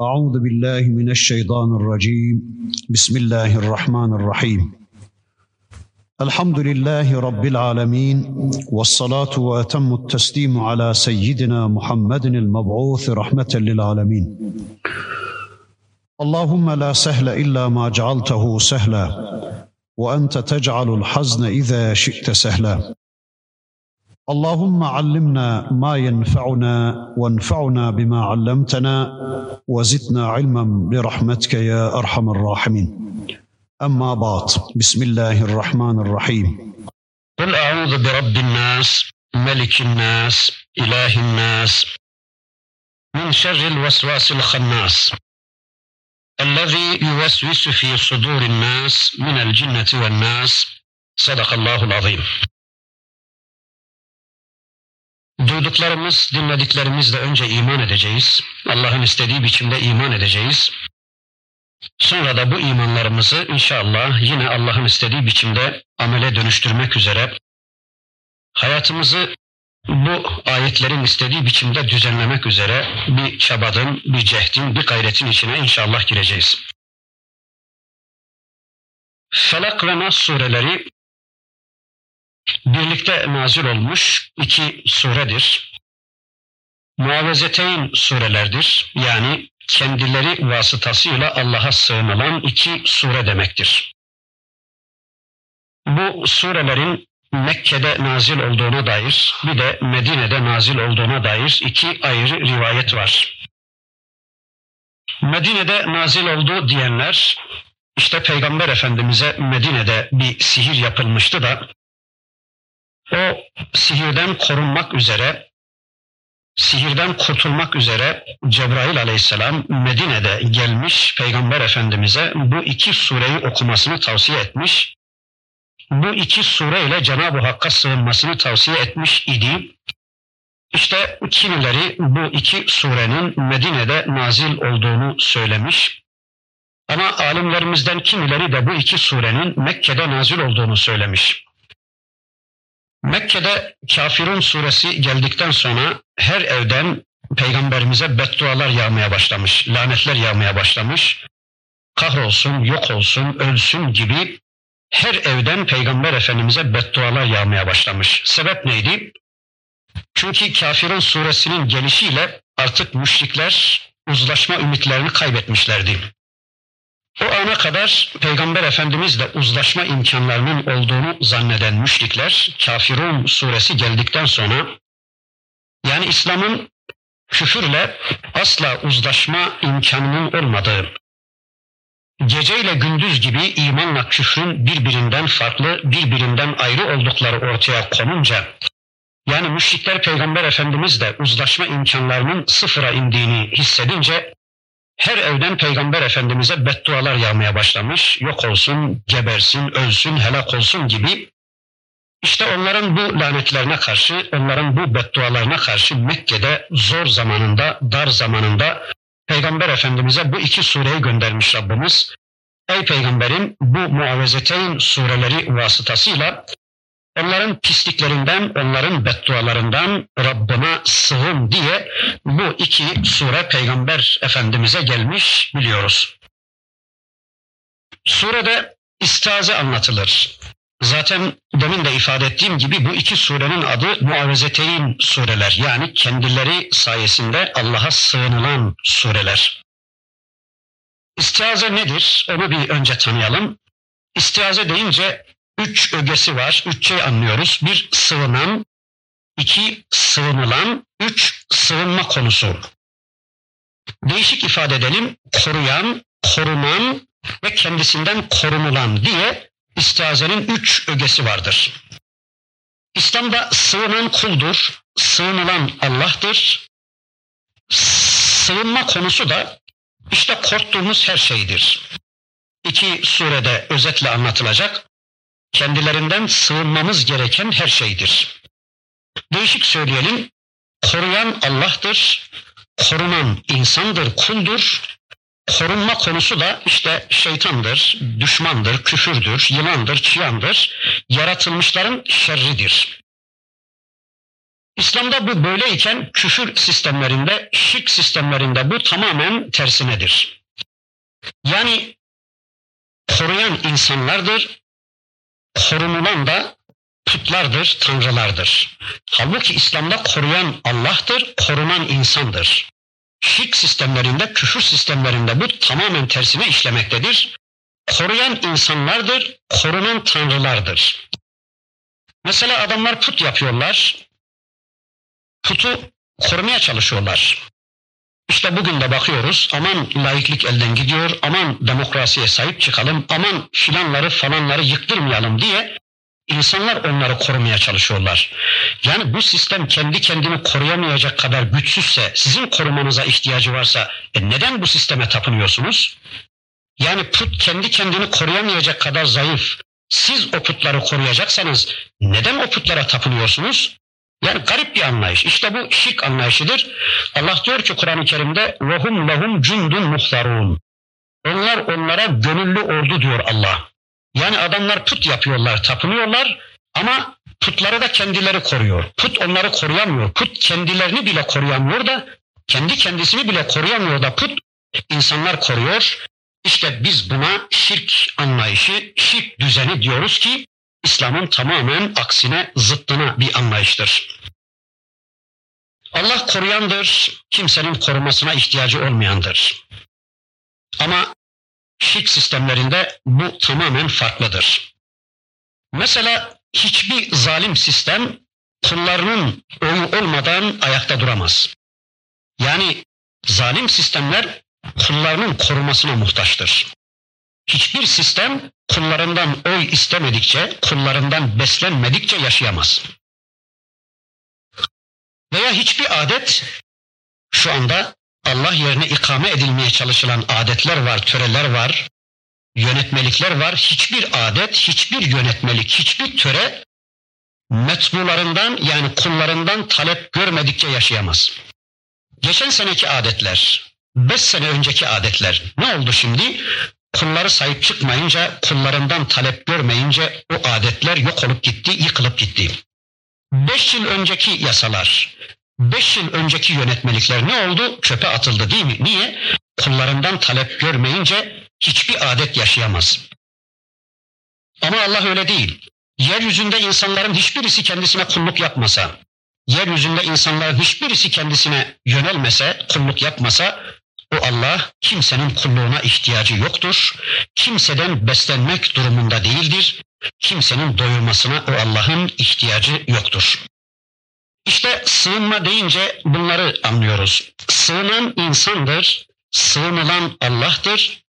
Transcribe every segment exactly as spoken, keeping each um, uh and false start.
Euzu billahi mineşşeytanirracim. Bismillahirrahmanirrahim. Elhamdülillahi rabbil alamin ve's salatu ve etemmu't teslimu ala seyyidina Muhammedinil meb'ûs rahmeten lil alamin. Allahumme la sehle illa ma cealtehu sehla ve ente tec'alul hazne iza şi'te sehla. Allahümme allimna ma yenfe'una ve enfe'una bima allamtana ve zidna ilmen bi rahmetike ya erhamer rahimin. Amma ba'd. Bismillahirrahmanirrahim. Kul a'udhu bi rabbin nas, melikin nas, ilahin nas, min şerril vesvasil hannas, ellezî yuvesvisu fî sudurin nas, minel cinneti ven nas. Sadakallahul azîm. Duyduklarımız, dinlediklerimizle önce iman edeceğiz. Allah'ın istediği biçimde iman edeceğiz. Sonra da bu imanlarımızı inşallah yine Allah'ın istediği biçimde amele dönüştürmek üzere hayatımızı bu ayetlerin istediği biçimde düzenlemek üzere bir çabanın, bir cehdin, bir gayretin içine inşallah gireceğiz. Felak ve Nas sureleri birlikte nazil olmuş iki suredir. Muavezeteyn surelerdir. Yani kendileri vasıtasıyla Allah'a sığınılan iki sure demektir. Bu surelerin Mekke'de nazil olduğuna dair bir de Medine'de nazil olduğuna dair iki ayrı rivayet var. Medine'de nazil oldu diyenler, işte Peygamber Efendimiz'e Medine'de bir sihir yapılmıştı da o sihirden korunmak üzere, sihirden kurtulmak üzere Cebrail aleyhisselam Medine'de gelmiş Peygamber Efendimiz'e bu iki sureyi okumasını tavsiye etmiş. Bu iki sureyle Cenab-ı Hakk'a sığınmasını tavsiye etmiş idi. İşte kimileri bu iki surenin Medine'de nazil olduğunu söylemiş. Ama alimlerimizden kimileri de bu iki surenin Mekke'de nazil olduğunu söylemiş. Mekke'de Kafirun suresi geldikten sonra her evden Peygamberimize beddualar yağmaya başlamış, lanetler yağmaya başlamış. Kahrolsun, yok olsun, ölsün gibi her evden Peygamber Efendimiz'e beddualar yağmaya başlamış. Sebep neydi? Çünkü Kafirun suresinin gelişiyle artık müşrikler uzlaşma ümitlerini kaybetmişlerdi. O ana kadar Peygamber Efendimizle uzlaşma imkanlarının olduğunu zanneden müşrikler, Kafirun suresi geldikten sonra, yani İslam'ın küfürle asla uzlaşma imkanının olmadığı, geceyle gündüz gibi imanla küfrün birbirinden farklı, birbirinden ayrı oldukları ortaya konunca, yani müşrikler Peygamber Efendimizle uzlaşma imkanlarının sıfıra indiğini hissedince, her evden Peygamber Efendimiz'e beddualar yağmaya başlamış. Yok olsun, gebersin, ölsün, helak olsun gibi. İşte onların bu lanetlerine karşı, onların bu beddualarına karşı Mekke'de zor zamanında, dar zamanında Peygamber Efendimiz'e bu iki sureyi göndermiş Rabbimiz. Ey Peygamberim, bu muavezeteyn sureleri vasıtasıyla onların pisliklerinden, onların beddualarından Rabbına sığın diye bu iki sure Peygamber Efendimiz'e gelmiş biliyoruz. Surede istiaze anlatılır. Zaten demin de ifade ettiğim gibi bu iki surenin adı muavezeteyn sureler, yani kendileri sayesinde Allah'a sığınılan sureler. İstiaze nedir? Onu bir önce tanıyalım. İstiaze deyince üç ögesi var, üç şey anlıyoruz. Bir, sığınan, iki, sığınılan, üç, sığınma konusu. Değişik ifade edelim, koruyan, korunan ve kendisinden korunulan diye istiazenin üç ögesi vardır. İslam'da sığınan kuldur, sığınılan Allah'tır. Sığınma konusu da işte korktuğumuz her şeydir. İki surede özetle anlatılacak. Kendilerinden sığınmamız gereken her şeydir. Değişik söyleyelim, koruyan Allah'tır, korunan insandır, kuldur, korunma konusu da işte şeytandır, düşmandır, küfürdür, yılandır, çıyandır, yaratılmışların şerridir. İslam'da bu böyleyken küfür sistemlerinde, şirk sistemlerinde bu tamamen tersinedir. Yani koruyan insanlardır, korunulan da putlardır, tanrılardır. Halbuki İslam'da koruyan Allah'tır, korunan insandır. Şirk sistemlerinde, küfür sistemlerinde bu tamamen tersine işlemektedir. Koruyan insanlardır, korunan tanrılardır. Mesela adamlar put yapıyorlar, putu korumaya çalışıyorlar. İşte bugün de bakıyoruz, aman laiklik elden gidiyor, aman demokrasiye sahip çıkalım, aman filanları falanları yıktırmayalım diye insanlar onları korumaya çalışıyorlar. Yani bu sistem kendi kendini koruyamayacak kadar güçsüzse, sizin korumanıza ihtiyacı varsa e neden bu sisteme tapınıyorsunuz? Yani put kendi kendini koruyamayacak kadar zayıf, siz o putları koruyacaksanız neden o putlara tapınıyorsunuz? Yani garip bir anlayış. İşte bu şirk anlayışıdır. Allah diyor ki Kuran-ı Kerim'de وَهُمْ لَهُمْ جُنْدٌ مُحْضَرُونَ Onlar onlara gönüllü ordu diyor Allah. Yani adamlar put yapıyorlar, tapınıyorlar ama putları da kendileri koruyor. Put onları koruyamıyor. Put kendilerini bile koruyamıyor da, kendi kendisini bile koruyamıyor da put insanlar koruyor. İşte biz buna şirk anlayışı, şirk düzeni diyoruz ki İslam'ın tamamen aksine, zıttına bir anlayıştır. Allah koruyandır, kimsenin korumasına ihtiyacı olmayandır. Ama şirk sistemlerinde bu tamamen farklıdır. Mesela hiçbir zalim sistem kullarının oyu olmadan ayakta duramaz. Yani zalim sistemler kullarının korumasına muhtaçtır. Hiçbir sistem kullarından oy istemedikçe, kullarından beslenmedikçe yaşayamaz. Veya hiçbir adet, şu anda Allah yerine ikame edilmeye çalışılan adetler var, töreler var, yönetmelikler var. Hiçbir adet, hiçbir yönetmelik, hiçbir töre metbularından yani kullarından talep görmedikçe yaşayamaz. Geçen seneki adetler, beş sene önceki adetler ne oldu şimdi? Kulları sahip çıkmayınca, kullarından talep görmeyince o adetler yok olup gitti, yıkılıp gitti. Beş yıl önceki yasalar, beş yıl önceki yönetmelikler ne oldu? Çöpe atıldı değil mi? Niye? Kullarından talep görmeyince hiçbir adet yaşayamaz. Ama Allah öyle değil. Yeryüzünde insanların hiçbirisi kendisine kulluk yapmasa, yeryüzünde insanların hiçbirisi kendisine yönelmese, kulluk yapmasa, o Allah kimsenin kulluğuna ihtiyacı yoktur. Kimseden beslenmek durumunda değildir. Kimsenin doyurmasına o Allah'ın ihtiyacı yoktur. İşte sığınma deyince bunları anlıyoruz. Sığınan insandır, sığınılan Allah'tır.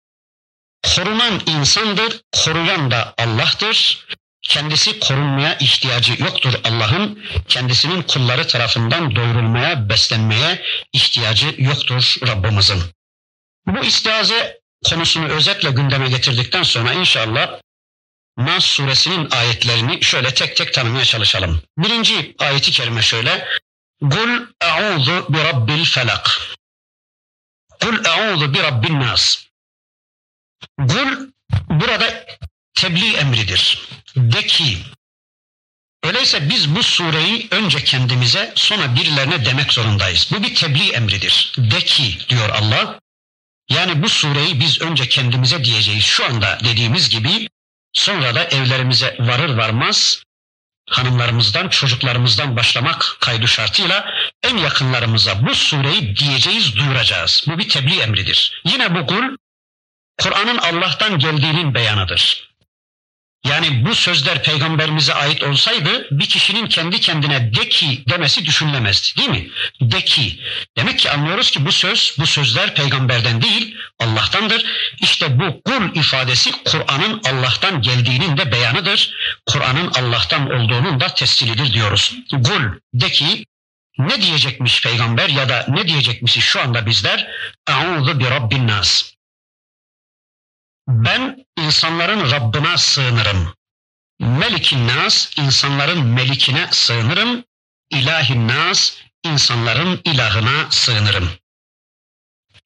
Korunan insandır, koruyan da Allah'tır. Kendisi korunmaya ihtiyacı yoktur Allah'ın. Kendisinin kulları tarafından doyurulmaya, beslenmeye ihtiyacı yoktur Rabbimizin. Bu istiaze konusunu özetle gündeme getirdikten sonra inşallah Nas Suresinin ayetlerini şöyle tek tek tanımaya çalışalım. Birinci ayeti kerime şöyle. Kul e'udhu bi rabbil felak. Kul e'udhu bi rabbin nas. Kul burada tebliğ emridir. De ki, öyleyse biz bu sureyi önce kendimize sonra birilerine demek zorundayız. Bu bir tebliğ emridir. De ki diyor Allah. Yani bu sureyi biz önce kendimize diyeceğiz şu anda dediğimiz gibi. Sonra da evlerimize varır varmaz hanımlarımızdan, çocuklarımızdan başlamak kaydı şartıyla en yakınlarımıza bu sureyi diyeceğiz, duyuracağız. Bu bir tebliğ emridir. Yine bu kul, Kur'an'ın Allah'tan geldiğinin beyanıdır. Yani bu sözler peygamberimize ait olsaydı bir kişinin kendi kendine de ki demesi düşünülemezdi değil mi? De ki. Demek ki anlıyoruz ki bu söz, bu sözler peygamberden değil Allah'tandır. İşte bu kul ifadesi Kur'an'ın Allah'tan geldiğinin de beyanıdır. Kur'an'ın Allah'tan olduğunun da tescilidir diyoruz. Kul de ki ne diyecekmiş peygamber ya da ne diyecekmişiz şu anda bizler? Eûzu bi rabbin nas. Ben insanların Rabbına sığınırım. Melikin nas, insanların melikine sığınırım. İlahin nas, insanların ilahına sığınırım.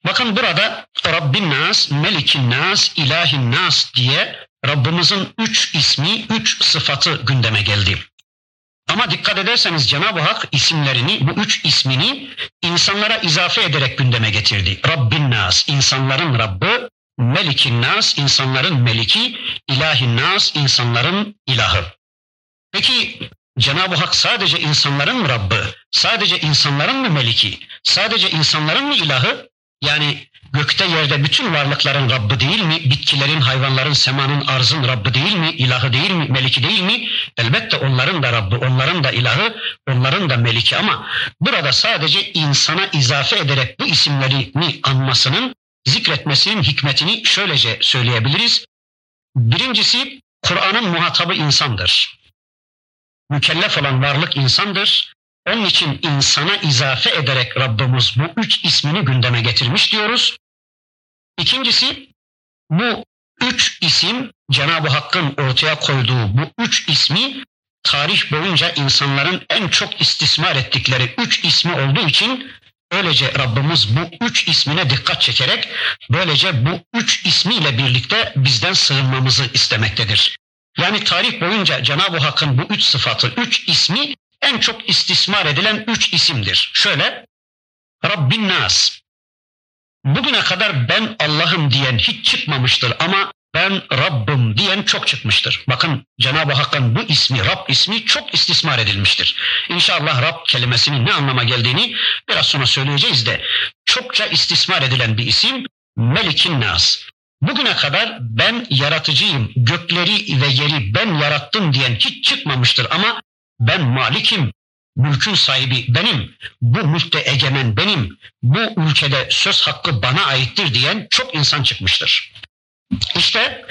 Bakın burada Rabbin nas, Melikin nas, İlahin nas diye Rabbimizin üç ismi, üç sıfatı gündeme geldi. Ama dikkat ederseniz Cenab-ı Hak isimlerini, bu üç ismini insanlara izafe ederek gündeme getirdi. Rabbin Nas, insanların Rabbi, Melikin Nas, insanların Meliki, İlahin Nas, insanların ilahı. Peki Cenab-ı Hak sadece insanların mı Rabbi, sadece insanların mı Meliki, sadece insanların mı ilahı? Yani gökte yerde bütün varlıkların Rabbi değil mi? Bitkilerin, hayvanların, semanın, arzın Rabbi değil mi? İlahı değil mi? Meliki değil mi? Elbette onların da Rabbi, onların da ilahı, onların da meliki, ama burada sadece insana izafe ederek bu isimlerini anmasının, zikretmesinin hikmetini şöylece söyleyebiliriz. Birincisi, Kur'an'ın muhatabı insandır. Mükellef olan varlık insandır. Onun için insana izafe ederek Rabbimiz bu üç ismini gündeme getirmiş diyoruz. İkincisi, bu üç isim, Cenab-ı Hakk'ın ortaya koyduğu bu üç ismi tarih boyunca insanların en çok istismar ettikleri üç ismi olduğu için böylece Rabbimiz bu üç ismine dikkat çekerek böylece bu üç ismiyle birlikte bizden sığınmamızı istemektedir. Yani tarih boyunca Cenab-ı Hakk'ın bu üç sıfatı, üç ismi en çok istismar edilen üç isimdir. Şöyle, Rabbin Nas. Bugüne kadar ben Allah'ım diyen hiç çıkmamıştır ama ben Rabbim diyen çok çıkmıştır. Bakın Cenab-ı Hakk'ın bu ismi, Rab ismi çok istismar edilmiştir. İnşallah Rab kelimesinin ne anlama geldiğini biraz sonra söyleyeceğiz de çokça istismar edilen bir isim Melikin Nas. Bugüne kadar ben yaratıcıyım, gökleri ve yeri ben yarattım diyen hiç çıkmamıştır ama ben malikim, mülkün sahibi benim, bu mülkte egemen benim, bu ülkede söz hakkı bana aittir diyen çok insan çıkmıştır. İşte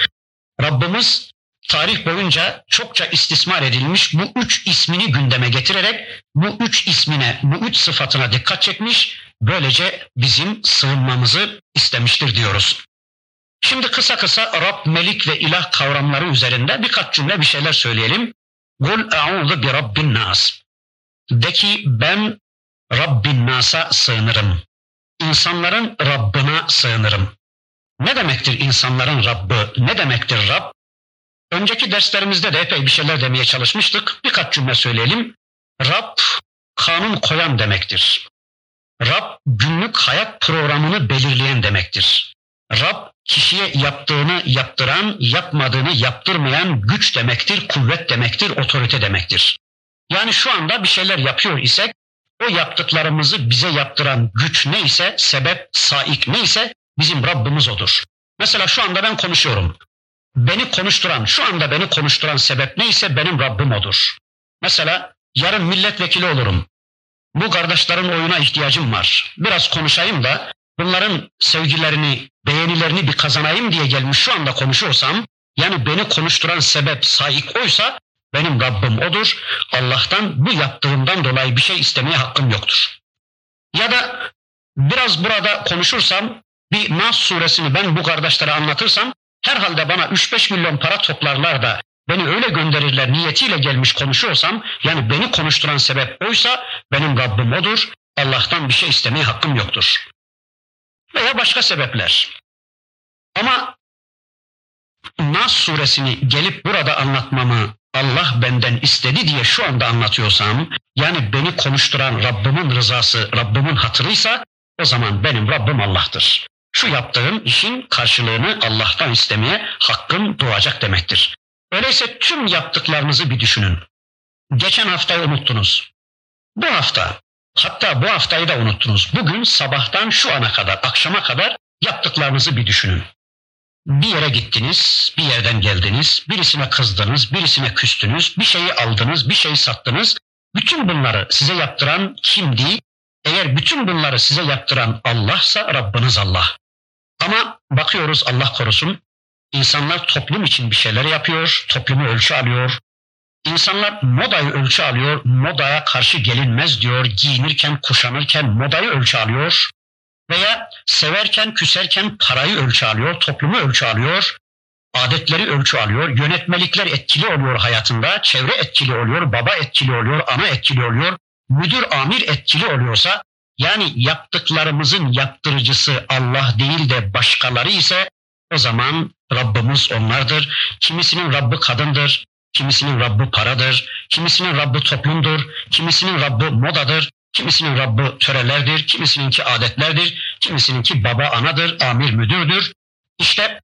Rabbimiz tarih boyunca çokça istismar edilmiş bu üç ismini gündeme getirerek bu üç ismine, bu üç sıfatına dikkat çekmiş, böylece bizim sığınmamızı istemiştir diyoruz. Şimdi kısa kısa Rab, Melik ve İlah kavramları üzerinde birkaç cümle bir şeyler söyleyelim. Kul a'udhu bi Rabbin Nas. De ki ben Rabbin Nas'a sığınırım. İnsanların Rabbına sığınırım. Ne demektir insanların Rabbi? Ne demektir Rab? Önceki derslerimizde de epey bir şeyler demeye çalışmıştık. Birkaç cümle söyleyelim. Rab, kanun koyan demektir. Rab, günlük hayat programını belirleyen demektir. Rab, kişiye yaptığını yaptıran, yapmadığını yaptırmayan güç demektir, kuvvet demektir, otorite demektir. Yani şu anda bir şeyler yapıyor isek, o yaptıklarımızı bize yaptıran güç neyse, sebep, saik neyse bizim Rabbimiz odur. Mesela şu anda ben konuşuyorum. Beni konuşturan, şu anda beni konuşturan sebep neyse benim Rabbim odur. Mesela yarın milletvekili olurum. Bu kardeşlerin oyuna ihtiyacım var. Biraz konuşayım da bunların sevgilerini, beğenilerini bir kazanayım diye gelmiş şu anda konuşuyorsam, yani beni konuşturan sebep, saik oysa benim Rabbim odur. Allah'tan bu yaptığımdan dolayı bir şey istemeye hakkım yoktur. Ya da biraz burada konuşursam, bir Nas Suresini ben bu kardeşlere anlatırsam, herhalde bana üç beş milyon para toplarlar da beni öyle gönderirler niyetiyle gelmiş konuşuyorsam, yani beni konuşturan sebep oysa benim Rabbim odur. Allah'tan bir şey istemeye hakkım yoktur. Veya başka sebepler. Ama Nas Suresini gelip burada anlatmamı Allah benden istedi diye şu anda anlatıyorsam, yani beni konuşturan Rabbimin rızası, Rabbimin hatırıysa, o zaman benim Rabbim Allah'tır. Şu yaptığım işin karşılığını Allah'tan istemeye hakkım doğacak demektir. Öyleyse tüm yaptıklarınızı bir düşünün. Geçen haftayı unuttunuz. Bu hafta, hatta bu haftayı da unuttunuz. Bugün sabahtan şu ana kadar, akşama kadar yaptıklarınızı bir düşünün. Bir yere gittiniz, bir yerden geldiniz, birisine kızdınız, birisine küstünüz, bir şeyi aldınız, bir şeyi sattınız. Bütün bunları size yaptıran kimdi? Eğer bütün bunları size yaptıran Allah'sa Rabbiniz Allah. Ama bakıyoruz Allah korusun, insanlar toplum için bir şeyler yapıyor, toplumu ölçü alıyor. İnsanlar modayı ölçü alıyor, modaya karşı gelinmez diyor, giyinirken, kuşanırken modayı ölçü alıyor. Veya severken, küserken parayı ölçü alıyor, toplumu ölçü alıyor, adetleri ölçü alıyor, yönetmelikler etkili oluyor hayatında, çevre etkili oluyor, baba etkili oluyor, ana etkili oluyor. Müdür, amir etkili oluyorsa, yani yaptıklarımızın yaptırıcısı Allah değil de başkaları ise, o zaman Rabbimiz onlardır. Kimisinin Rabbi kadındır, Kimisinin Rabbi paradır, kimisinin Rabbi toplumdur, kimisinin Rabbi modadır, kimisinin Rabbi törelerdir, kimisininki adetlerdir, kimisininki baba anadır, amir müdürdür. İşte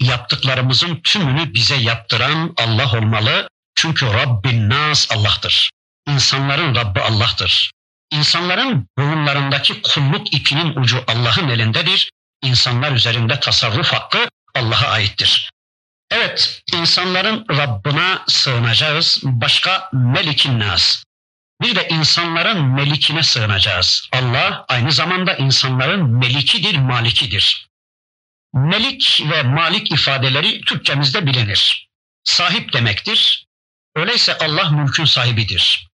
yaptıklarımızın tümünü bize yaptıran Allah olmalı. Çünkü Rabbin Nas Allah'tır. İnsanların Rabbi Allah'tır. İnsanların boyunlarındaki kulluk ipinin ucu Allah'ın elindedir. İnsanlar üzerinde tasarruf hakkı Allah'a aittir. Evet, insanların Rabbına sığınacağız. Başka Melik'in Nas. Bir de insanların Melik'ine sığınacağız. Allah aynı zamanda insanların Melik'idir, Malik'idir. Melik ve Malik ifadeleri Türkçemizde bilinir. Sahip demektir. Öyleyse Allah mülkün sahibidir.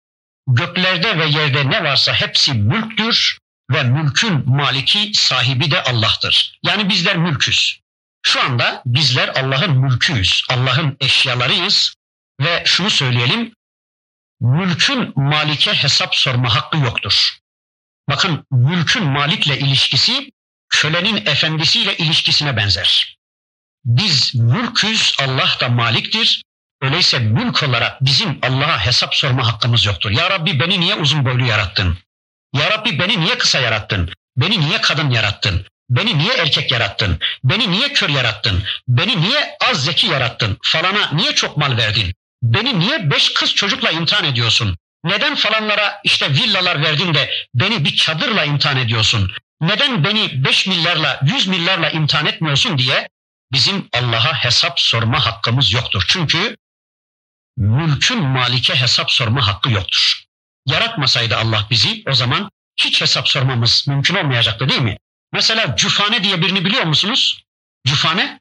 Göklerde ve yerde ne varsa hepsi mülktür ve mülkün maliki, sahibi de Allah'tır. Yani bizler mülküz. Şu anda bizler Allah'ın mülküyüz, Allah'ın eşyalarıyız ve şunu söyleyelim, mülkün malike hesap sorma hakkı yoktur. Bakın, mülkün malikle ilişkisi kölenin efendisiyle ilişkisine benzer. Biz mülküz, Allah da maliktir. Öyleyse mülk olarak bizim Allah'a hesap sorma hakkımız yoktur. Ya Rabbi beni niye uzun boylu yarattın? Ya Rabbi beni niye kısa yarattın? Beni niye kadın yarattın? Beni niye erkek yarattın? Beni niye kör yarattın? Beni niye az zeki yarattın? Falana niye çok mal verdin? Beni niye beş kız çocukla imtihan ediyorsun? Neden falanlara işte villalar verdin de beni bir çadırla imtihan ediyorsun? Neden beni beş milyarla, yüz milyarla imtihan etmiyorsun diye bizim Allah'a hesap sorma hakkımız yoktur. Çünkü mülkün malike hesap sorma hakkı yoktur. Yaratmasaydı Allah bizi, o zaman hiç hesap sormamız mümkün olmayacaktı, değil mi? Mesela Cüfane diye birini biliyor musunuz? Cüfane?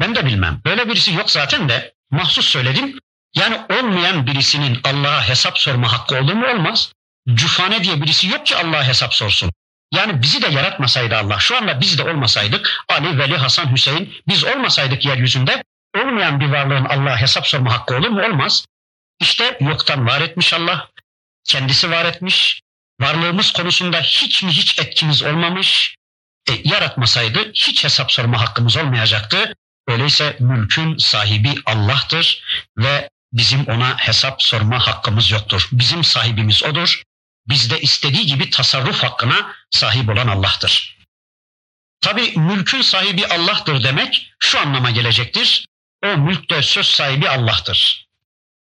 Ben de bilmem. Böyle birisi yok zaten de mahsus söyledim. Yani olmayan birisinin Allah'a hesap sorma hakkı olur mu? Olmaz. Cüfane diye birisi yok ki Allah'a hesap sorsun. Yani bizi de yaratmasaydı Allah, şu anda biz de olmasaydık, Ali, Veli, Hasan, Hüseyin, biz olmasaydık yeryüzünde, olmayan bir varlığın Allah'a hesap sorma hakkı olur mu? Olmaz. İşte yoktan var etmiş Allah. Kendisi var etmiş. Varlığımız konusunda hiç mi hiç etkimiz olmamış. E, yaratmasaydı hiç hesap sorma hakkımız olmayacaktı. Öyleyse mülkün sahibi Allah'tır ve bizim ona hesap sorma hakkımız yoktur. Bizim sahibimiz odur. Bizde istediği gibi tasarruf hakkına sahip olan Allah'tır. Tabii mülkün sahibi Allah'tır demek şu anlama gelecektir. O mülkte söz sahibi Allah'tır.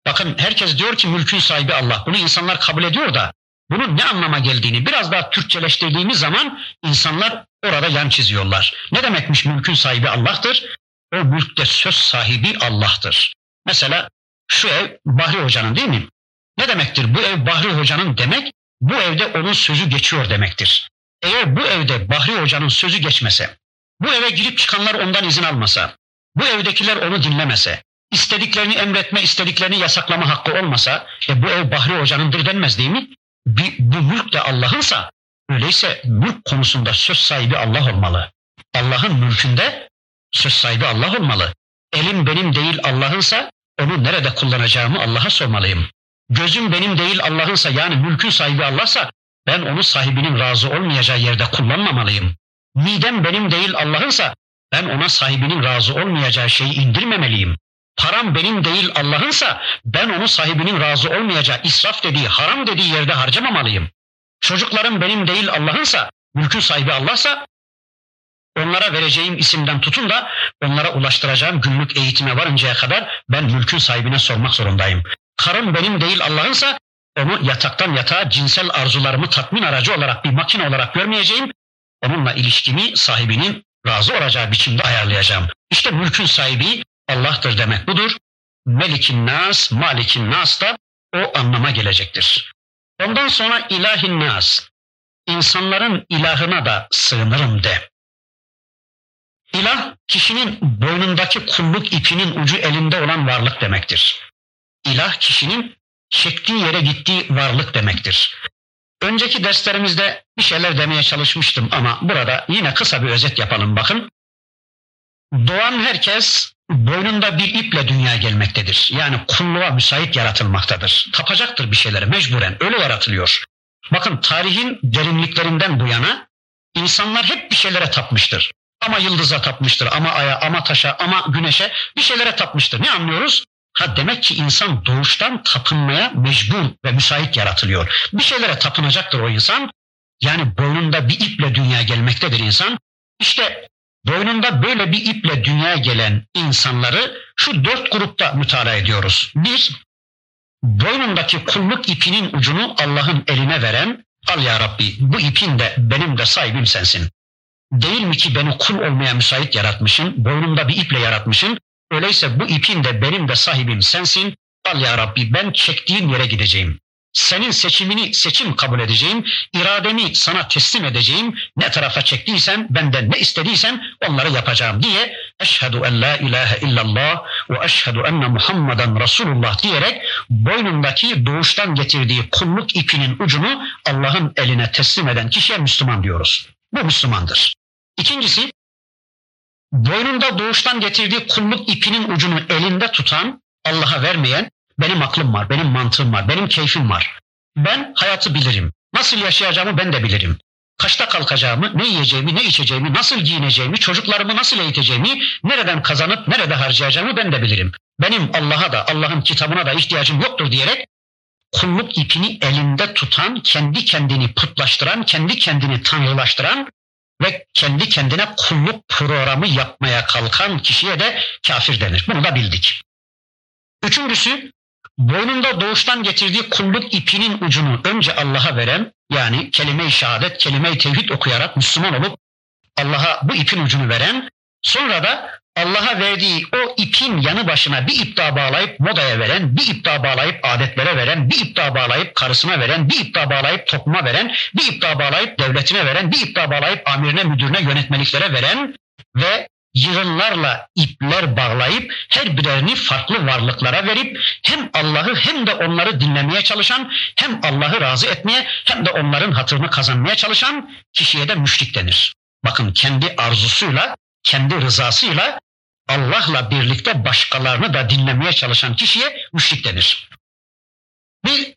Bakın, herkes diyor ki mülkün sahibi Allah. Bunu insanlar kabul ediyor da bunun ne anlama geldiğini biraz daha Türkçeleştirdiğimiz zaman insanlar orada yan çiziyorlar. Ne demekmiş mülkün sahibi Allah'tır? O mülkte söz sahibi Allah'tır. Mesela şu ev Bahri Hoca'nın, değil mi? Ne demektir bu ev Bahri Hoca'nın demek? Bu evde onun sözü geçiyor demektir. Eğer bu evde Bahri Hoca'nın sözü geçmese, bu eve girip çıkanlar ondan izin almasa, bu evdekiler onu dinlemese, istediklerini emretme, istediklerini yasaklama hakkı olmasa, e bu ev Bahri Hoca'nındır denmez, değil mi? Bir, bu mülk de Allah'ınsa, öyleyse mülk konusunda söz sahibi Allah olmalı. Allah'ın mülkünde söz sahibi Allah olmalı. Elim benim değil Allah'ınsa, onu nerede kullanacağımı Allah'a sormalıyım. Gözüm benim değil Allah'ınsa, yani mülkün sahibi Allah'sa, ben onu sahibinin razı olmayacağı yerde kullanmamalıyım. Midem benim değil Allah'ınsa, ben ona sahibinin razı olmayacağı şeyi indirmemeliyim. Param benim değil Allah'ınsa, ben onu sahibinin razı olmayacağı, israf dediği, haram dediği yerde harcamamalıyım. Çocuklarım benim değil Allah'ınsa, mülkün sahibi Allah'sa, onlara vereceğim isimden tutun da onlara ulaştıracağım günlük eğitime varıncaya kadar ben mülkün sahibine sormak zorundayım. Karım benim değil Allah'ınsa, onu yataktan yatağa cinsel arzularımı tatmin aracı olarak, bir makine olarak görmeyeceğim. Onunla ilişkimi sahibinin razı olacağı biçimde ayarlayacağım. İşte mülkün sahibi Allah'tır demek budur. Melik'in Nas, Malik'in Nas da o anlama gelecektir. Ondan sonra ilahin Nas. İnsanların ilahına da sığınırım de. İlah, kişinin boynundaki kulluk ipinin ucu elinde olan varlık demektir. İlah, kişinin çektiği yere gittiği varlık demektir. Önceki derslerimizde bir şeyler demeye çalışmıştım ama burada yine kısa bir özet yapalım bakın. Doğan herkes boynunda bir iple dünyaya gelmektedir. Yani kulluğa müsait yaratılmaktadır. Tapacaktır bir şeylere mecburen, öyle yaratılıyor. Bakın, tarihin derinliklerinden bu yana insanlar hep bir şeylere tapmıştır. Ama yıldıza tapmıştır, ama aya, ama taşa, ama güneşe bir şeylere tapmıştır. Ne anlıyoruz? Ha demek ki insan doğuştan tapınmaya mecbur ve müsait yaratılıyor. Bir şeylere tapınacaktır o insan. Yani boynunda bir iple dünyaya gelmektedir insan. İşte boynunda böyle bir iple dünyaya gelen insanları şu dört grupta mütalaa ediyoruz. Bir, boynundaki kulluk ipinin ucunu Allah'ın eline veren, al ya Rabbi bu ipin de benim de sahibim sensin. Değil mi ki beni kul olmaya müsait yaratmışsın, boynumda bir iple yaratmışsın. Öyleyse bu ipin de benim de sahibim sensin. Al ya Rabbi ben çektiğim yere gideceğim. Senin seçimini seçim kabul edeceğim. İrademi sana teslim edeceğim. Ne tarafa çektiysen, benden ne istediysen onları yapacağım diye eşhedü en la ilahe illallah ve eşhedü enne Muhammeden Resulullah diyerek boynundaki doğuştan getirdiği kulluk ipinin ucunu Allah'ın eline teslim eden kişiye Müslüman diyoruz. Bu Müslümandır. İkincisi, boynunda doğuştan getirdiği kulluk ipinin ucunu elinde tutan, Allah'a vermeyen, benim aklım var, benim mantığım var, benim keyfim var. Ben hayatı bilirim. Nasıl yaşayacağımı ben de bilirim. Kaçta kalkacağımı, ne yiyeceğimi, ne içeceğimi, nasıl giyineceğimi, çocuklarımı nasıl eğiteceğimi, nereden kazanıp nerede harcayacağımı ben de bilirim. Benim Allah'a da, Allah'ın kitabına da ihtiyacım yoktur diyerek kulluk ipini elinde tutan, kendi kendini putlaştıran, kendi kendini tanrılaştıran ve kendi kendine kulluk programı yapmaya kalkan kişiye de kafir denir. Bunu da bildik. Üçüncüsü, boynunda doğuştan getirdiği kulluk ipinin ucunu önce Allah'a veren, yani kelime-i şehadet, kelime-i tevhid okuyarak Müslüman olup Allah'a bu ipin ucunu veren, sonra da Allah'a verdiği o ipin yanı başına bir ip daha bağlayıp modaya veren, bir ip daha bağlayıp adetlere veren, bir ip daha bağlayıp karısına veren, bir ip daha bağlayıp topluma veren, bir ip daha bağlayıp devletine veren, bir ip daha bağlayıp amirine, müdürüne, yönetmeliklere veren ve yığınlarla ipler bağlayıp her birerini farklı varlıklara verip hem Allah'ı hem de onları dinlemeye çalışan, hem Allah'ı razı etmeye hem de onların hatırını kazanmaya çalışan kişiye de müşrik denir. Bakın, kendi arzusuyla, kendi rızasıyla Allah'la birlikte başkalarını da dinlemeye çalışan kişiye müşrik denir. Bir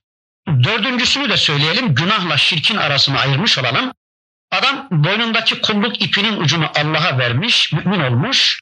dördüncüsünü de söyleyelim, günahla şirkin arasını ayırmış olalım. Adam boynundaki kulluk ipinin ucunu Allah'a vermiş, mümin olmuş.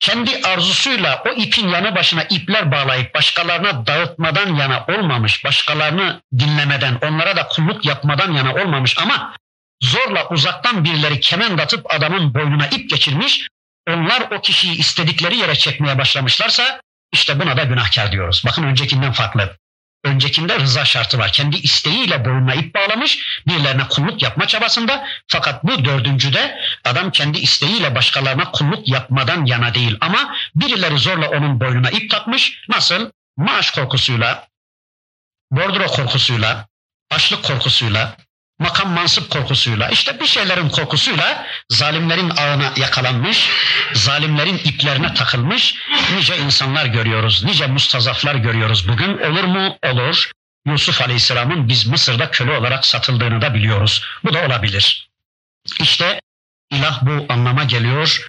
Kendi arzusuyla o ipin yanı başına ipler bağlayıp başkalarına dağıtmadan yana olmamış, başkalarını dinlemeden, onlara da kulluk yapmadan yana olmamış ama zorla uzaktan birileri kement atıp adamın boynuna ip geçirmiş, onlar o kişiyi istedikleri yere çekmeye başlamışlarsa işte buna da günahkar diyoruz. Bakın, öncekinden farklı. Öncekinde rıza şartı var. Kendi isteğiyle boynuna ip bağlamış, birilerine kulluk yapma çabasında. Fakat bu dördüncüde adam kendi isteğiyle başkalarına kulluk yapmadan yana değil ama birileri zorla onun boynuna ip takmış. Nasıl? Maaş korkusuyla, bordro korkusuyla, açlık korkusuyla, makam mansıp korkusuyla, işte bir şeylerin korkusuyla zalimlerin ağına yakalanmış, zalimlerin iplerine takılmış nice insanlar görüyoruz, nice mustazaflar görüyoruz bugün. Olur mu? Olur. Yusuf Aleyhisselam'ın biz Mısır'da köle olarak satıldığını da biliyoruz. Bu da olabilir. İşte ilah bu anlama geliyor.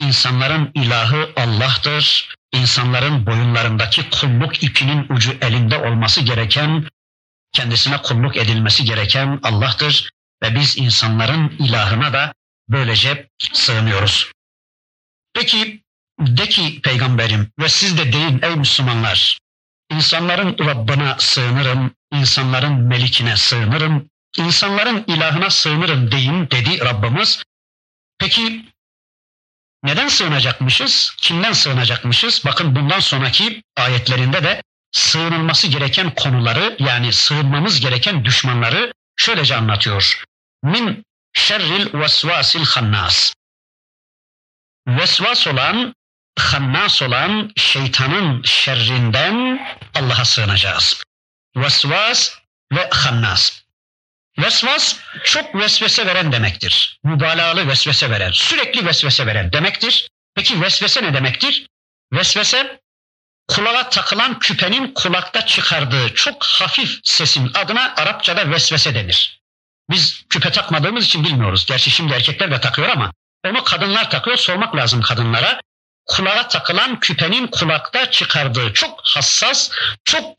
İnsanların ilahı Allah'tır. İnsanların boyunlarındaki kulluk ipinin ucu elinde olması gereken, kendisine kulluk edilmesi gereken Allah'tır ve biz insanların ilahına da böylece sığınıyoruz. Peki, de ki peygamberim ve siz de deyin ey Müslümanlar, insanların Rabbına sığınırım, insanların Melikine sığınırım, insanların ilahına sığınırım deyin dedi Rabbimiz. Peki neden sığınacakmışız, kimden sığınacakmışız? Bakın, bundan sonraki ayetlerinde de sığınılması gereken konuları, yani sığınmamız gereken düşmanları şöylece anlatıyor. Min şerril vesvasil hannas. Vesvas olan, hannas olan şeytanın şerrinden Allah'a sığınacağız. Vesvas ve hannas. Vesvas çok vesvese veren demektir. Mübalağalı vesvese veren, sürekli vesvese veren demektir. Peki vesvese ne demektir? Vesvese, kulağa takılan küpenin kulakta çıkardığı çok hafif sesin adına Arapçada vesvese denir. Biz küpe takmadığımız için bilmiyoruz. Gerçi şimdi erkekler de takıyor ama onu kadınlar takıyor. Sormak lazım kadınlara. Kulağa takılan küpenin kulakta çıkardığı çok hassas, çok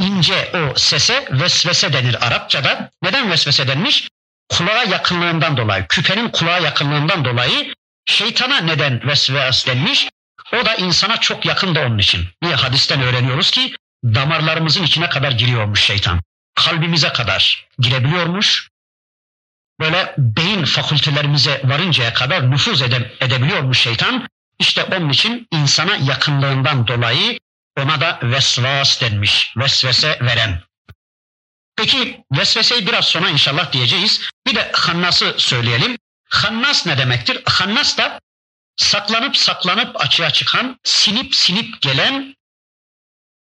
ince o sese vesvese denir Arapçada. Neden vesvese denmiş? Kulağa yakınlığından dolayı, küpenin kulağa yakınlığından dolayı şeytana neden vesvese denmiş? O da insana çok yakın da onun için. Niye? Hadisten öğreniyoruz ki damarlarımızın içine kadar giriyormuş şeytan. Kalbimize kadar girebiliyormuş. Böyle beyin fakültelerimize varıncaya kadar nüfuz ede, edebiliyormuş şeytan. İşte onun için insana yakınlığından dolayı ona da vesvas denmiş. Vesvese veren. Peki vesveseyi biraz sonra inşallah diyeceğiz. Bir de hannası söyleyelim. Hannas ne demektir? Hannas da saklanıp saklanıp açığa çıkan, sinip sinip gelen,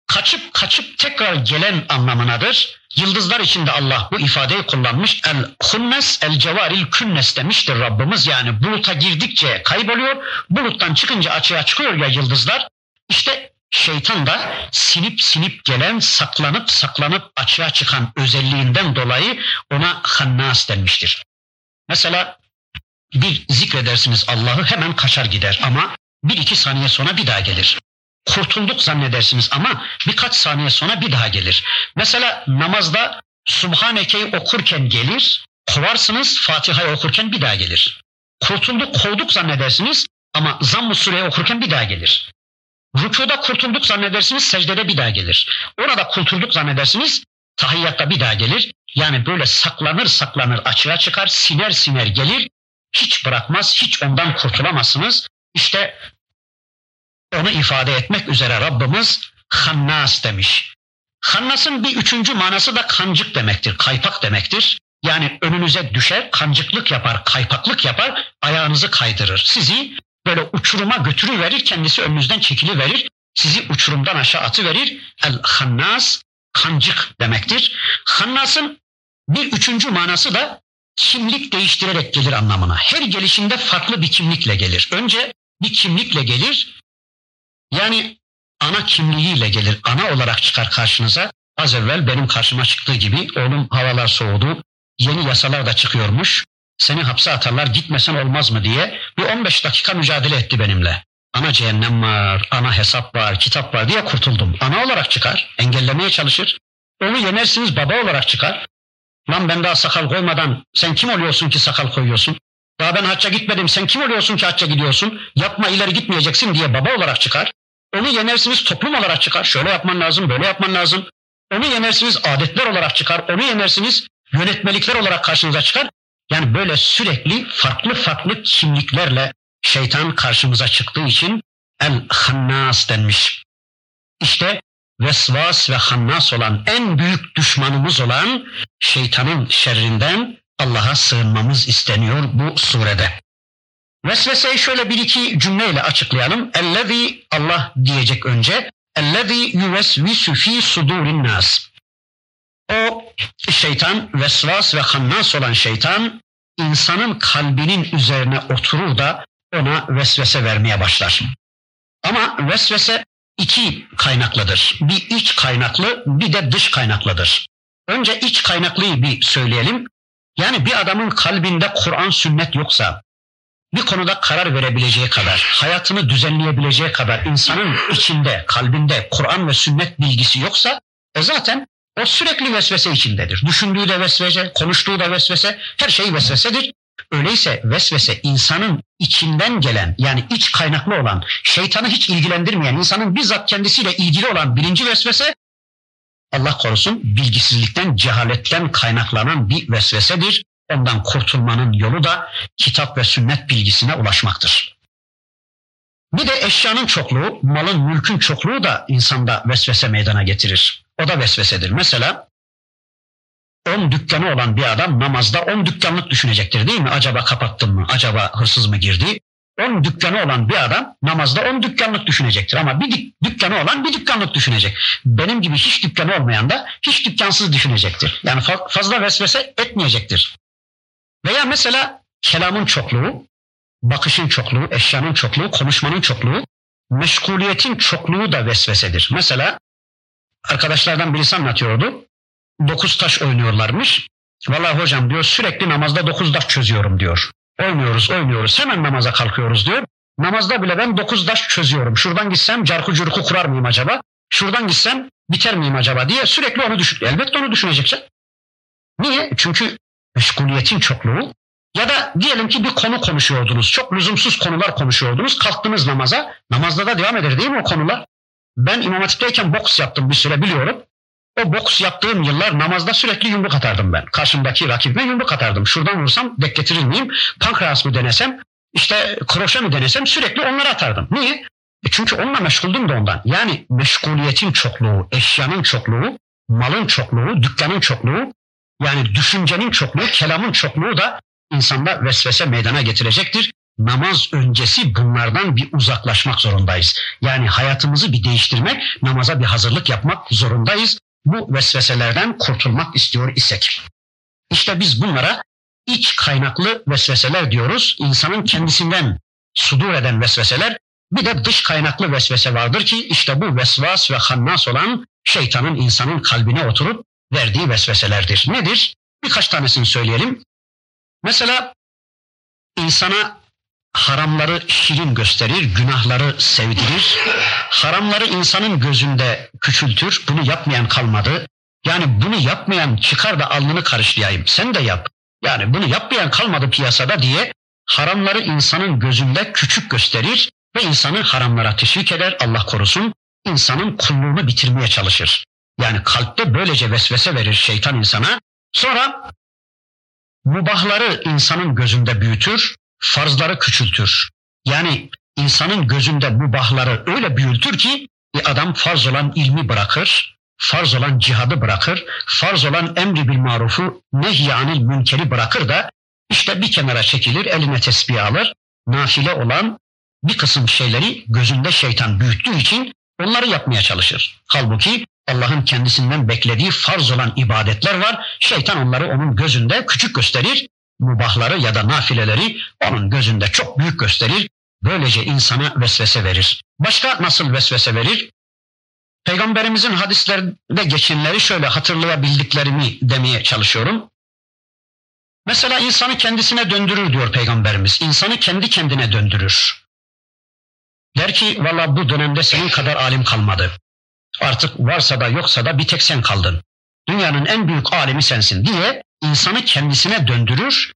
kaçıp kaçıp tekrar gelen anlamınadır. Yıldızlar içinde Allah bu ifadeyi kullanmış. El-hunnes, el-cevaril-künnes demiştir Rabbimiz. Yani buluta girdikçe kayboluyor, buluttan çıkınca açığa çıkıyor ya yıldızlar. İşte şeytan da sinip sinip gelen, saklanıp saklanıp açığa çıkan özelliğinden dolayı ona hannas denmiştir. Mesela bir zikredersiniz Allah'ı, hemen kaçar gider ama bir iki saniye sonra bir daha gelir. Kurtulduk zannedersiniz ama birkaç saniye sonra bir daha gelir. Mesela namazda Subhaneke'yi okurken gelir, kovarsınız, Fatiha'yı okurken bir daha gelir. Kurtulduk, kovduk zannedersiniz ama Zamm-ı Sure'yi okurken bir daha gelir. Rükuda kurtulduk zannedersiniz, secdede bir daha gelir. Orada kurtulduk zannedersiniz, tahiyyatta bir daha gelir. Yani böyle saklanır saklanır açığa çıkar, siner siner gelir. Hiç bırakmaz, hiç ondan kurtulamazsınız. İşte onu ifade etmek üzere Rabbimiz hannas demiş. Hannas'ın bir üçüncü manası da kancık demektir, kaypak demektir. Yani önünüze düşer, kancıklık yapar, kaypaklık yapar, ayağınızı kaydırır. Sizi böyle uçuruma götürüverir, kendisi önünüzden çekiliverir, sizi uçurumdan aşağı atıverir. El-hannas, kancık demektir. Hannas'ın bir üçüncü manası da kimlik değiştirerek gelir anlamına. Her gelişinde farklı bir kimlikle gelir. Önce bir kimlikle gelir. Yani ana kimliğiyle gelir. Ana olarak çıkar karşınıza. Az evvel benim karşıma çıktığı gibi, oğlum havalar soğudu, yeni yasalar da çıkıyormuş, seni hapse atarlar, gitmesen olmaz mı diye bir on beş dakika mücadele etti benimle. Ana cehennem var, ana hesap var, kitap var diye kurtuldum. Ana olarak çıkar, engellemeye çalışır. Onu yenersiniz, baba olarak çıkar. Lan ben daha sakal koymadan sen kim oluyorsun ki sakal koyuyorsun? Daha ben hacca gitmedim, sen kim oluyorsun ki hacca gidiyorsun? Yapma, ileri gitmeyeceksin diye baba olarak çıkar. Onu yenersiniz, toplum olarak çıkar. Şöyle yapman lazım, böyle yapman lazım. Onu yenersiniz, adetler olarak çıkar. Onu yenersiniz, yönetmelikler olarak karşınıza çıkar. Yani böyle sürekli farklı farklı kimliklerle şeytan karşımıza çıktığı için el-hannas denmiş. İşte vesvas ve hannas olan, en büyük düşmanımız olan şeytanın şerrinden Allah'a sığınmamız isteniyor bu surede. Vesveseyi şöyle bir iki cümleyle açıklayalım. Ellezî, Allah diyecek önce. Ellezî yuvesvisu fî sudûrin nâs. O şeytan, vesvas ve hannas olan şeytan, insanın kalbinin üzerine oturur da ona vesvese vermeye başlar. Ama vesvese İki kaynaklıdır. Bir iç kaynaklı, bir de dış kaynaklıdır. Önce iç kaynaklıyı bir söyleyelim. Yani bir adamın kalbinde Kur'an, sünnet yoksa, bir konuda karar verebileceği kadar, hayatını düzenleyebileceği kadar insanın içinde, kalbinde Kur'an ve sünnet bilgisi yoksa, e zaten o sürekli vesvese içindedir. Düşündüğü de vesvese, konuştuğu da vesvese, her şey vesvesedir. Öyleyse vesvese insanın içinden gelen, yani iç kaynaklı olan, şeytanı hiç ilgilendirmeyen, insanın bizzat kendisiyle ilgili olan birinci vesvese, Allah korusun, bilgisizlikten, cehaletten kaynaklanan bir vesvesedir. Ondan kurtulmanın yolu da kitap ve sünnet bilgisine ulaşmaktır. Bir de eşyanın çokluğu, malın, mülkün çokluğu da insanda vesvese meydana getirir. O da vesvesedir. Mesela on dükkanı olan bir adam namazda on dükkanlık düşünecektir değil mi? Acaba kapattım mı? Acaba hırsız mı girdi? on dükkanı olan bir adam namazda on dükkanlık düşünecektir. Ama bir dükkanı olan bir dükkanlık düşünecek. Benim gibi hiç dükkanı olmayan da hiç dükkansız düşünecektir. Yani fazla vesvese etmeyecektir. Veya mesela kelamın çokluğu, bakışın çokluğu, eşyanın çokluğu, konuşmanın çokluğu, meşguliyetin çokluğu da vesvesedir. Mesela arkadaşlardan birisi anlatıyordu. Dokuz taş oynuyorlarmış. Vallahi hocam diyor, sürekli namazda dokuz taş çözüyorum diyor. Oynuyoruz oynuyoruz hemen namaza kalkıyoruz diyor. Namazda bile ben dokuz taş çözüyorum. Şuradan gitsem carku curku kurar mıyım acaba? Şuradan gitsem biter miyim acaba diye sürekli onu düşün. Elbette onu düşüneceksin. Niye? Çünkü meşguliyetin çokluğu, Ya da diyelim ki bir konu konuşuyordunuz. Çok lüzumsuz konular konuşuyordunuz. Kalktınız namaza. Namazda da devam eder değil mi o konular? Ben İmam Hatip'teyken boks yaptım bir süre biliyorum. O boks yaptığım yıllar namazda sürekli yumruk atardım ben. Karşımdaki rakibime yumruk atardım. Şuradan vursam dek getirir miyim? Pankreas mı denesem? İşte kroşe mi denesem? Sürekli onları atardım. Niye? E çünkü onunla meşguldüm de ondan. Yani meşguliyetin çokluğu, eşyanın çokluğu, malın çokluğu, dükkanın çokluğu, yani düşüncenin çokluğu, kelamın çokluğu da insanda vesvese meydana getirecektir. Namaz öncesi bunlardan bir uzaklaşmak zorundayız. Yani hayatımızı bir değiştirmek, namaza bir hazırlık yapmak zorundayız. Bu vesveselerden kurtulmak istiyor isek. İşte biz bunlara iç kaynaklı vesveseler diyoruz. İnsanın kendisinden sudur eden vesveseler. Bir de dış kaynaklı vesvese vardır ki işte bu vesvas ve hannas olan şeytanın insanın kalbine oturup verdiği vesveselerdir. Nedir? Birkaç tanesini söyleyelim. Mesela insana haramları şirin gösterir, günahları sevdirir. Haramları insanın gözünde küçültür. Bunu yapmayan kalmadı. Yani bunu yapmayan çıkar da alnını karışlayayım. Sen de yap. Yani bunu yapmayan kalmadı piyasada diye haramları insanın gözünde küçük gösterir ve insanı haramlara teşvik eder. Allah korusun. İnsanın kulluğunu bitirmeye çalışır. Yani kalpte böylece vesvese verir şeytan insana. Sonra mubahları insanın gözünde büyütür, farzları küçültür. Yani insanın gözünde mubahları öyle büyütür ki bir adam farz olan ilmi bırakır, farz olan cihadı bırakır, farz olan emri bil marufu, nehyanil münkeri bırakır da işte bir kenara çekilir, eline tesbih alır. Nafile olan bir kısım şeyleri gözünde şeytan büyüttüğü için onları yapmaya çalışır. Halbuki Allah'ın kendisinden beklediği farz olan ibadetler var. Şeytan onları onun gözünde küçük gösterir. Mubahları ya da nafileleri onun gözünde çok büyük gösterir. Böylece insana vesvese verir. Başka nasıl vesvese verir? Peygamberimizin hadislerinde geçenleri şöyle hatırlayabildiklerimi demeye çalışıyorum. Mesela insanı kendisine döndürür diyor Peygamberimiz. İnsanı kendi kendine döndürür. Der ki valla bu dönemde senin kadar alim kalmadı. Artık varsa da yoksa da bir tek sen kaldın. Dünyanın en büyük alimi sensin diye insanı kendisine döndürür.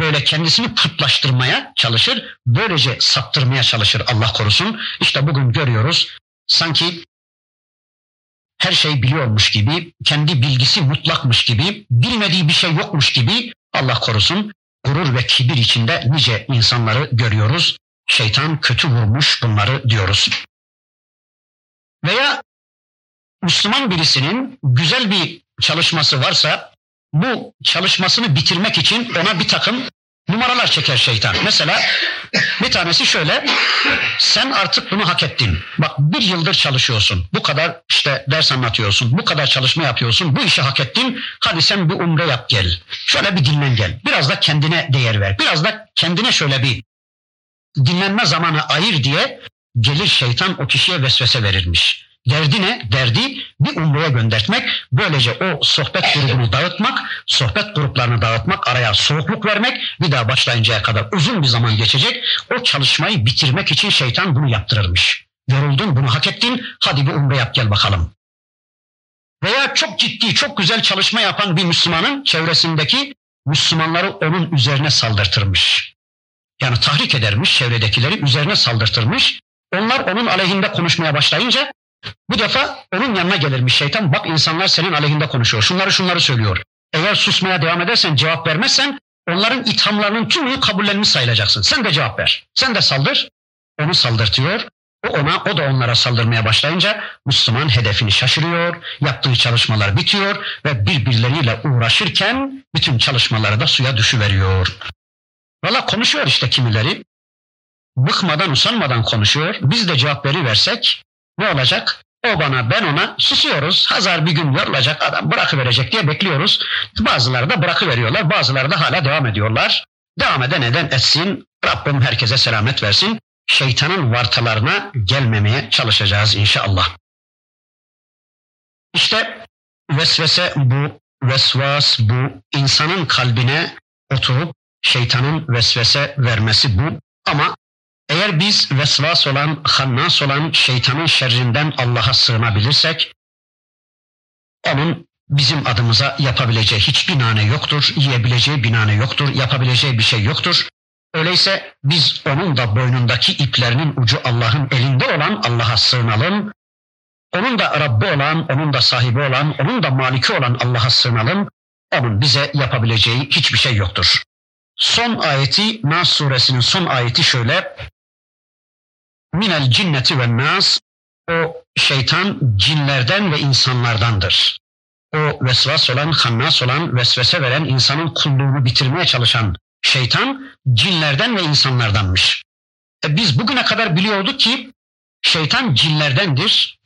Böyle kendisini putlaştırmaya çalışır. Böylece saptırmaya çalışır Allah korusun. İşte bugün görüyoruz sanki her şey biliyormuş gibi, kendi bilgisi mutlakmış gibi, bilmediği bir şey yokmuş gibi Allah korusun gurur ve kibir içinde nice insanları görüyoruz. Şeytan kötü vurmuş bunları diyoruz. Veya Müslüman birisinin güzel bir çalışması varsa bu çalışmasını bitirmek için ona bir takım numaralar çeker şeytan. Mesela bir tanesi şöyle, sen artık bunu hak ettin. Bak bir yıldır çalışıyorsun, bu kadar işte ders anlatıyorsun, bu kadar çalışma yapıyorsun, bu işi hak ettin. Hadi sen bir umre yap gel, şöyle bir dinlen gel, biraz da kendine değer ver, biraz da kendine şöyle bir dinlenme zamanı ayır diye gelir şeytan o kişiye vesvese verirmiş. Derdi ne? Derdi bir umreye göndertmek. Böylece o sohbet grubunu dağıtmak, sohbet gruplarını dağıtmak, araya soğukluk vermek, bir daha başlayıncaya kadar uzun bir zaman geçecek. O çalışmayı bitirmek için şeytan bunu yaptırırmış. Yoruldun, bunu hak ettin, hadi bir umre yap gel bakalım. Veya çok ciddi, çok güzel çalışma yapan bir Müslümanın çevresindeki Müslümanları onun üzerine saldırtırmış. Yani tahrik edermiş, çevredekileri üzerine saldırtırmış. Onlar onun aleyhinde konuşmaya başlayınca bu defa onun yanına gelirmiş şeytan. Bak insanlar senin aleyhinde konuşuyor. Şunları şunları söylüyor. Eğer susmaya devam edersen, cevap vermezsen onların ithamlarının tümünü kabullenmiş sayılacaksın. Sen de cevap ver. Sen de saldır. Onu saldırtıyor. O ona, o da onlara saldırmaya başlayınca Müslüman hedefini şaşırıyor. Yaptığı çalışmalar bitiyor ve birbirleriyle uğraşırken bütün çalışmaları da suya düşüveriyor. Valla konuşuyor işte kimileri. Bıkmadan, usanmadan konuşuyor. Biz de cevap veriversek ne olacak? O bana, ben ona, susuyoruz. Hazar bir gün yorulacak, adam bırakıverecek diye bekliyoruz. Bazıları da bırakıveriyorlar, bazıları da hala devam ediyorlar. Devam eden eden etsin. Rabbim herkese selamet versin. Şeytanın vartalarına gelmemeye çalışacağız inşallah. İşte vesvese bu, vesvas bu. İnsanın kalbine oturup şeytanın vesvese vermesi bu. Ama eğer biz vesvas olan, hannas olan şeytanın şerrinden Allah'a sığınabilirsek, onun bizim adımıza yapabileceği hiçbir nane yoktur, yiyebileceği bir nane yoktur, yapabileceği bir şey yoktur. Öyleyse biz onun da boynundaki iplerinin ucu Allah'ın elinde olan Allah'a sığınalım. Onun da Rabbi olan, onun da sahibi olan, onun da maliki olan Allah'a sığınalım. Onun bize yapabileceği hiçbir şey yoktur. Son ayeti, Nas Suresinin son ayeti şöyle. Minel cinneti ve nas, o şeytan cinlerden ve insanlardandır. O vesvas olan, hannas olan, vesvese veren, insanın kulluğunu bitirmeye çalışan şeytan cinlerden ve insanlardanmış. E biz bugüne kadar biliyorduk ki şeytan cinlerdendir,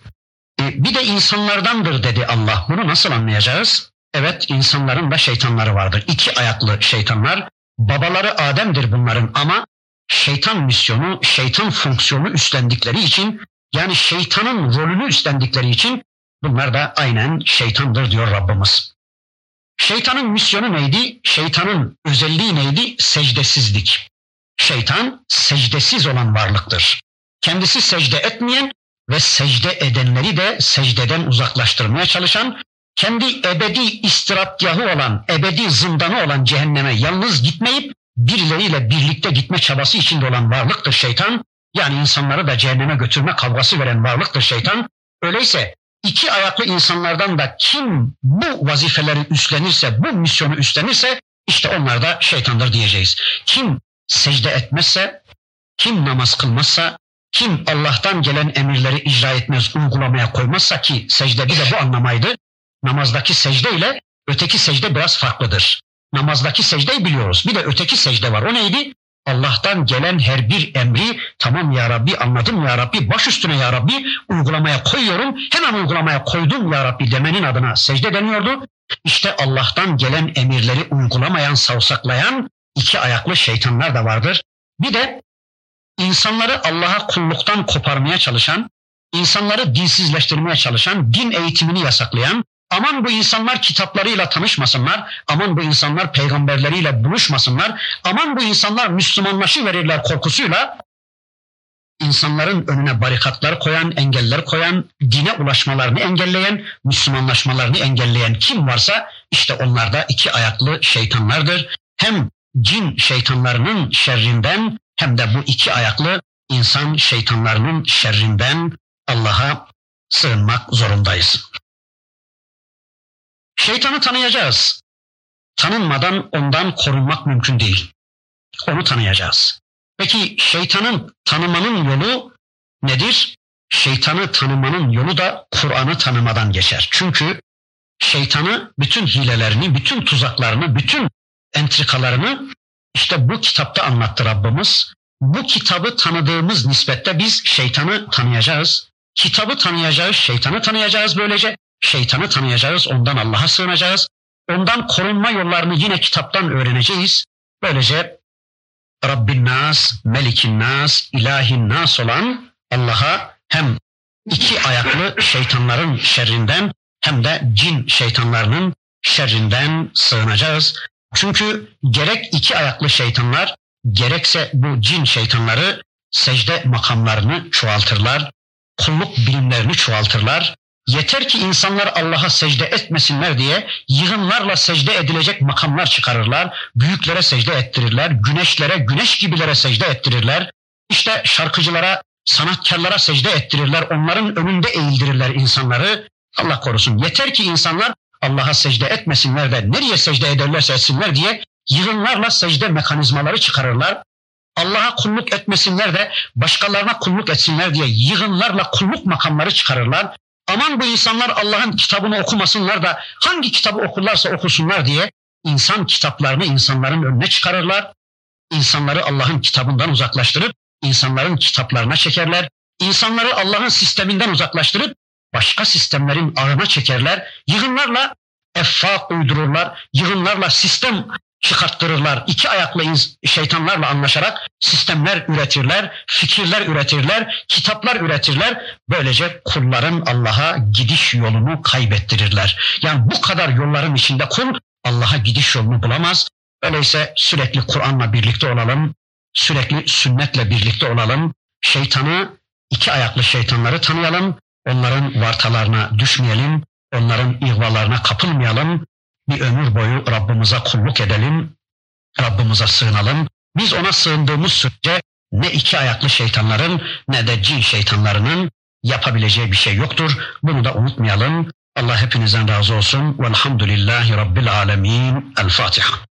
e bir de insanlardandır dedi Allah. Bunu nasıl anlayacağız? Evet, insanların da şeytanları vardır. İki ayaklı şeytanlar, babaları Adem'dir bunların ama şeytan misyonu, şeytan fonksiyonu üstlendikleri için, yani şeytanın rolünü üstlendikleri için bunlar da aynen şeytandır diyor Rabbimiz. Şeytanın misyonu neydi? Şeytanın özelliği neydi? Secdesizlik. Şeytan secdesiz olan varlıktır. Kendisi secde etmeyen ve secde edenleri de secdeden uzaklaştırmaya çalışan, kendi ebedi istirahatgahı olan, ebedi zindanı olan cehenneme yalnız gitmeyip birileriyle birlikte gitme çabası içinde olan varlıktır şeytan. Yani insanları da cehenneme götürme kavgası veren varlıktır şeytan. Öyleyse İki ayaklı insanlardan da kim bu vazifeleri üstlenirse, bu misyonu üstlenirse işte onlar da şeytandır diyeceğiz. Kim secde etmezse, kim namaz kılmazsa, kim Allah'tan gelen emirleri icra etmez, uygulamaya koymazsa ki secde bir de bu anlamaydı. Namazdaki secde ile öteki secde biraz farklıdır. Namazdaki secdeyi biliyoruz. Bir de öteki secde var. O neydi? Allah'tan gelen her bir emri tamam ya Rabbi, anladım ya Rabbi, baş üstüne ya Rabbi, uygulamaya koyuyorum, hemen uygulamaya koydum ya Rabbi demenin adına secde deniyordu. İşte Allah'tan gelen emirleri uygulamayan, savsaklayan iki ayaklı şeytanlar da vardır. Bir de insanları Allah'a kulluktan koparmaya çalışan, insanları dinsizleştirmeye çalışan, din eğitimini yasaklayan, aman bu insanlar kitaplarıyla tanışmasınlar, aman bu insanlar peygamberleriyle buluşmasınlar, aman bu insanlar Müslümanlaşıverirler korkusuyla insanların önüne barikatlar koyan, engeller koyan, dine ulaşmalarını engelleyen, Müslümanlaşmalarını engelleyen kim varsa işte onlar da iki ayaklı şeytanlardır. Hem cin şeytanlarının şerrinden hem de bu iki ayaklı insan şeytanlarının şerrinden Allah'a sığınmak zorundayız. Şeytanı tanıyacağız. Tanınmadan ondan korunmak mümkün değil. Onu tanıyacağız. Peki şeytanın tanımanın yolu nedir? Şeytanı tanımanın yolu da Kur'an'ı tanımadan geçer. Çünkü şeytanı, bütün hilelerini, bütün tuzaklarını, bütün entrikalarını işte bu kitapta anlattı Rabbimiz. Bu kitabı tanıdığımız nispette biz şeytanı tanıyacağız. Kitabı tanıyacağız, şeytanı tanıyacağız böylece. Şeytanı tanıyacağız, ondan Allah'a sığınacağız. Ondan korunma yollarını yine kitaptan öğreneceğiz. Böylece Rabbin Nas, Melikin Nas, İlahin Nas olan Allah'a hem iki ayaklı şeytanların şerrinden hem de cin şeytanlarının şerrinden sığınacağız. Çünkü gerek iki ayaklı şeytanlar gerekse bu cin şeytanları secde makamlarını çoğaltırlar, kulluk bilimlerini çoğaltırlar. Yeter ki insanlar Allah'a secde etmesinler diye yığınlarla secde edilecek makamlar çıkarırlar. Büyüklere secde ettirirler, güneşlere, güneş gibilere secde ettirirler. İşte şarkıcılara, sanatkarlara secde ettirirler. Onların önünde eğildirirler insanları. Allah korusun. Yeter ki insanlar Allah'a secde etmesinler de nereye secde ederlerse etsinler diye yığınlarla secde mekanizmaları çıkarırlar. Allah'a kulluk etmesinler de başkalarına kulluk etsinler diye yığınlarla kulluk makamları çıkarırlar. Aman bu insanlar Allah'ın kitabını okumasınlar da hangi kitabı okurlarsa okusunlar diye insan kitaplarını insanların önüne çıkarırlar. İnsanları Allah'ın kitabından uzaklaştırıp insanların kitaplarına çekerler. İnsanları Allah'ın sisteminden uzaklaştırıp başka sistemlerin ağına çekerler. Yığınlarla effak uydururlar, yığınlarla sistem çıkarttırırlar. İki ayaklı şeytanlarla anlaşarak sistemler üretirler, fikirler üretirler, kitaplar üretirler. Böylece kulların Allah'a gidiş yolunu kaybettirirler. Yani bu kadar yolların içinde kul Allah'a gidiş yolunu bulamaz. Öyleyse sürekli Kur'an'la birlikte olalım, sürekli sünnetle birlikte olalım. Şeytanı, iki ayaklı şeytanları tanıyalım, onların vartalarına düşmeyelim. Onların ihvalarına kapılmayalım. Bir ömür boyu Rabbimize kulluk edelim. Rabbimize sığınalım. Biz ona sığındığımız sürece ne iki ayaklı şeytanların ne de cin şeytanlarının yapabileceği bir şey yoktur. Bunu da unutmayalım. Allah hepinizden razı olsun. Velhamdülillahi Rabbil alemin. El Fatiha.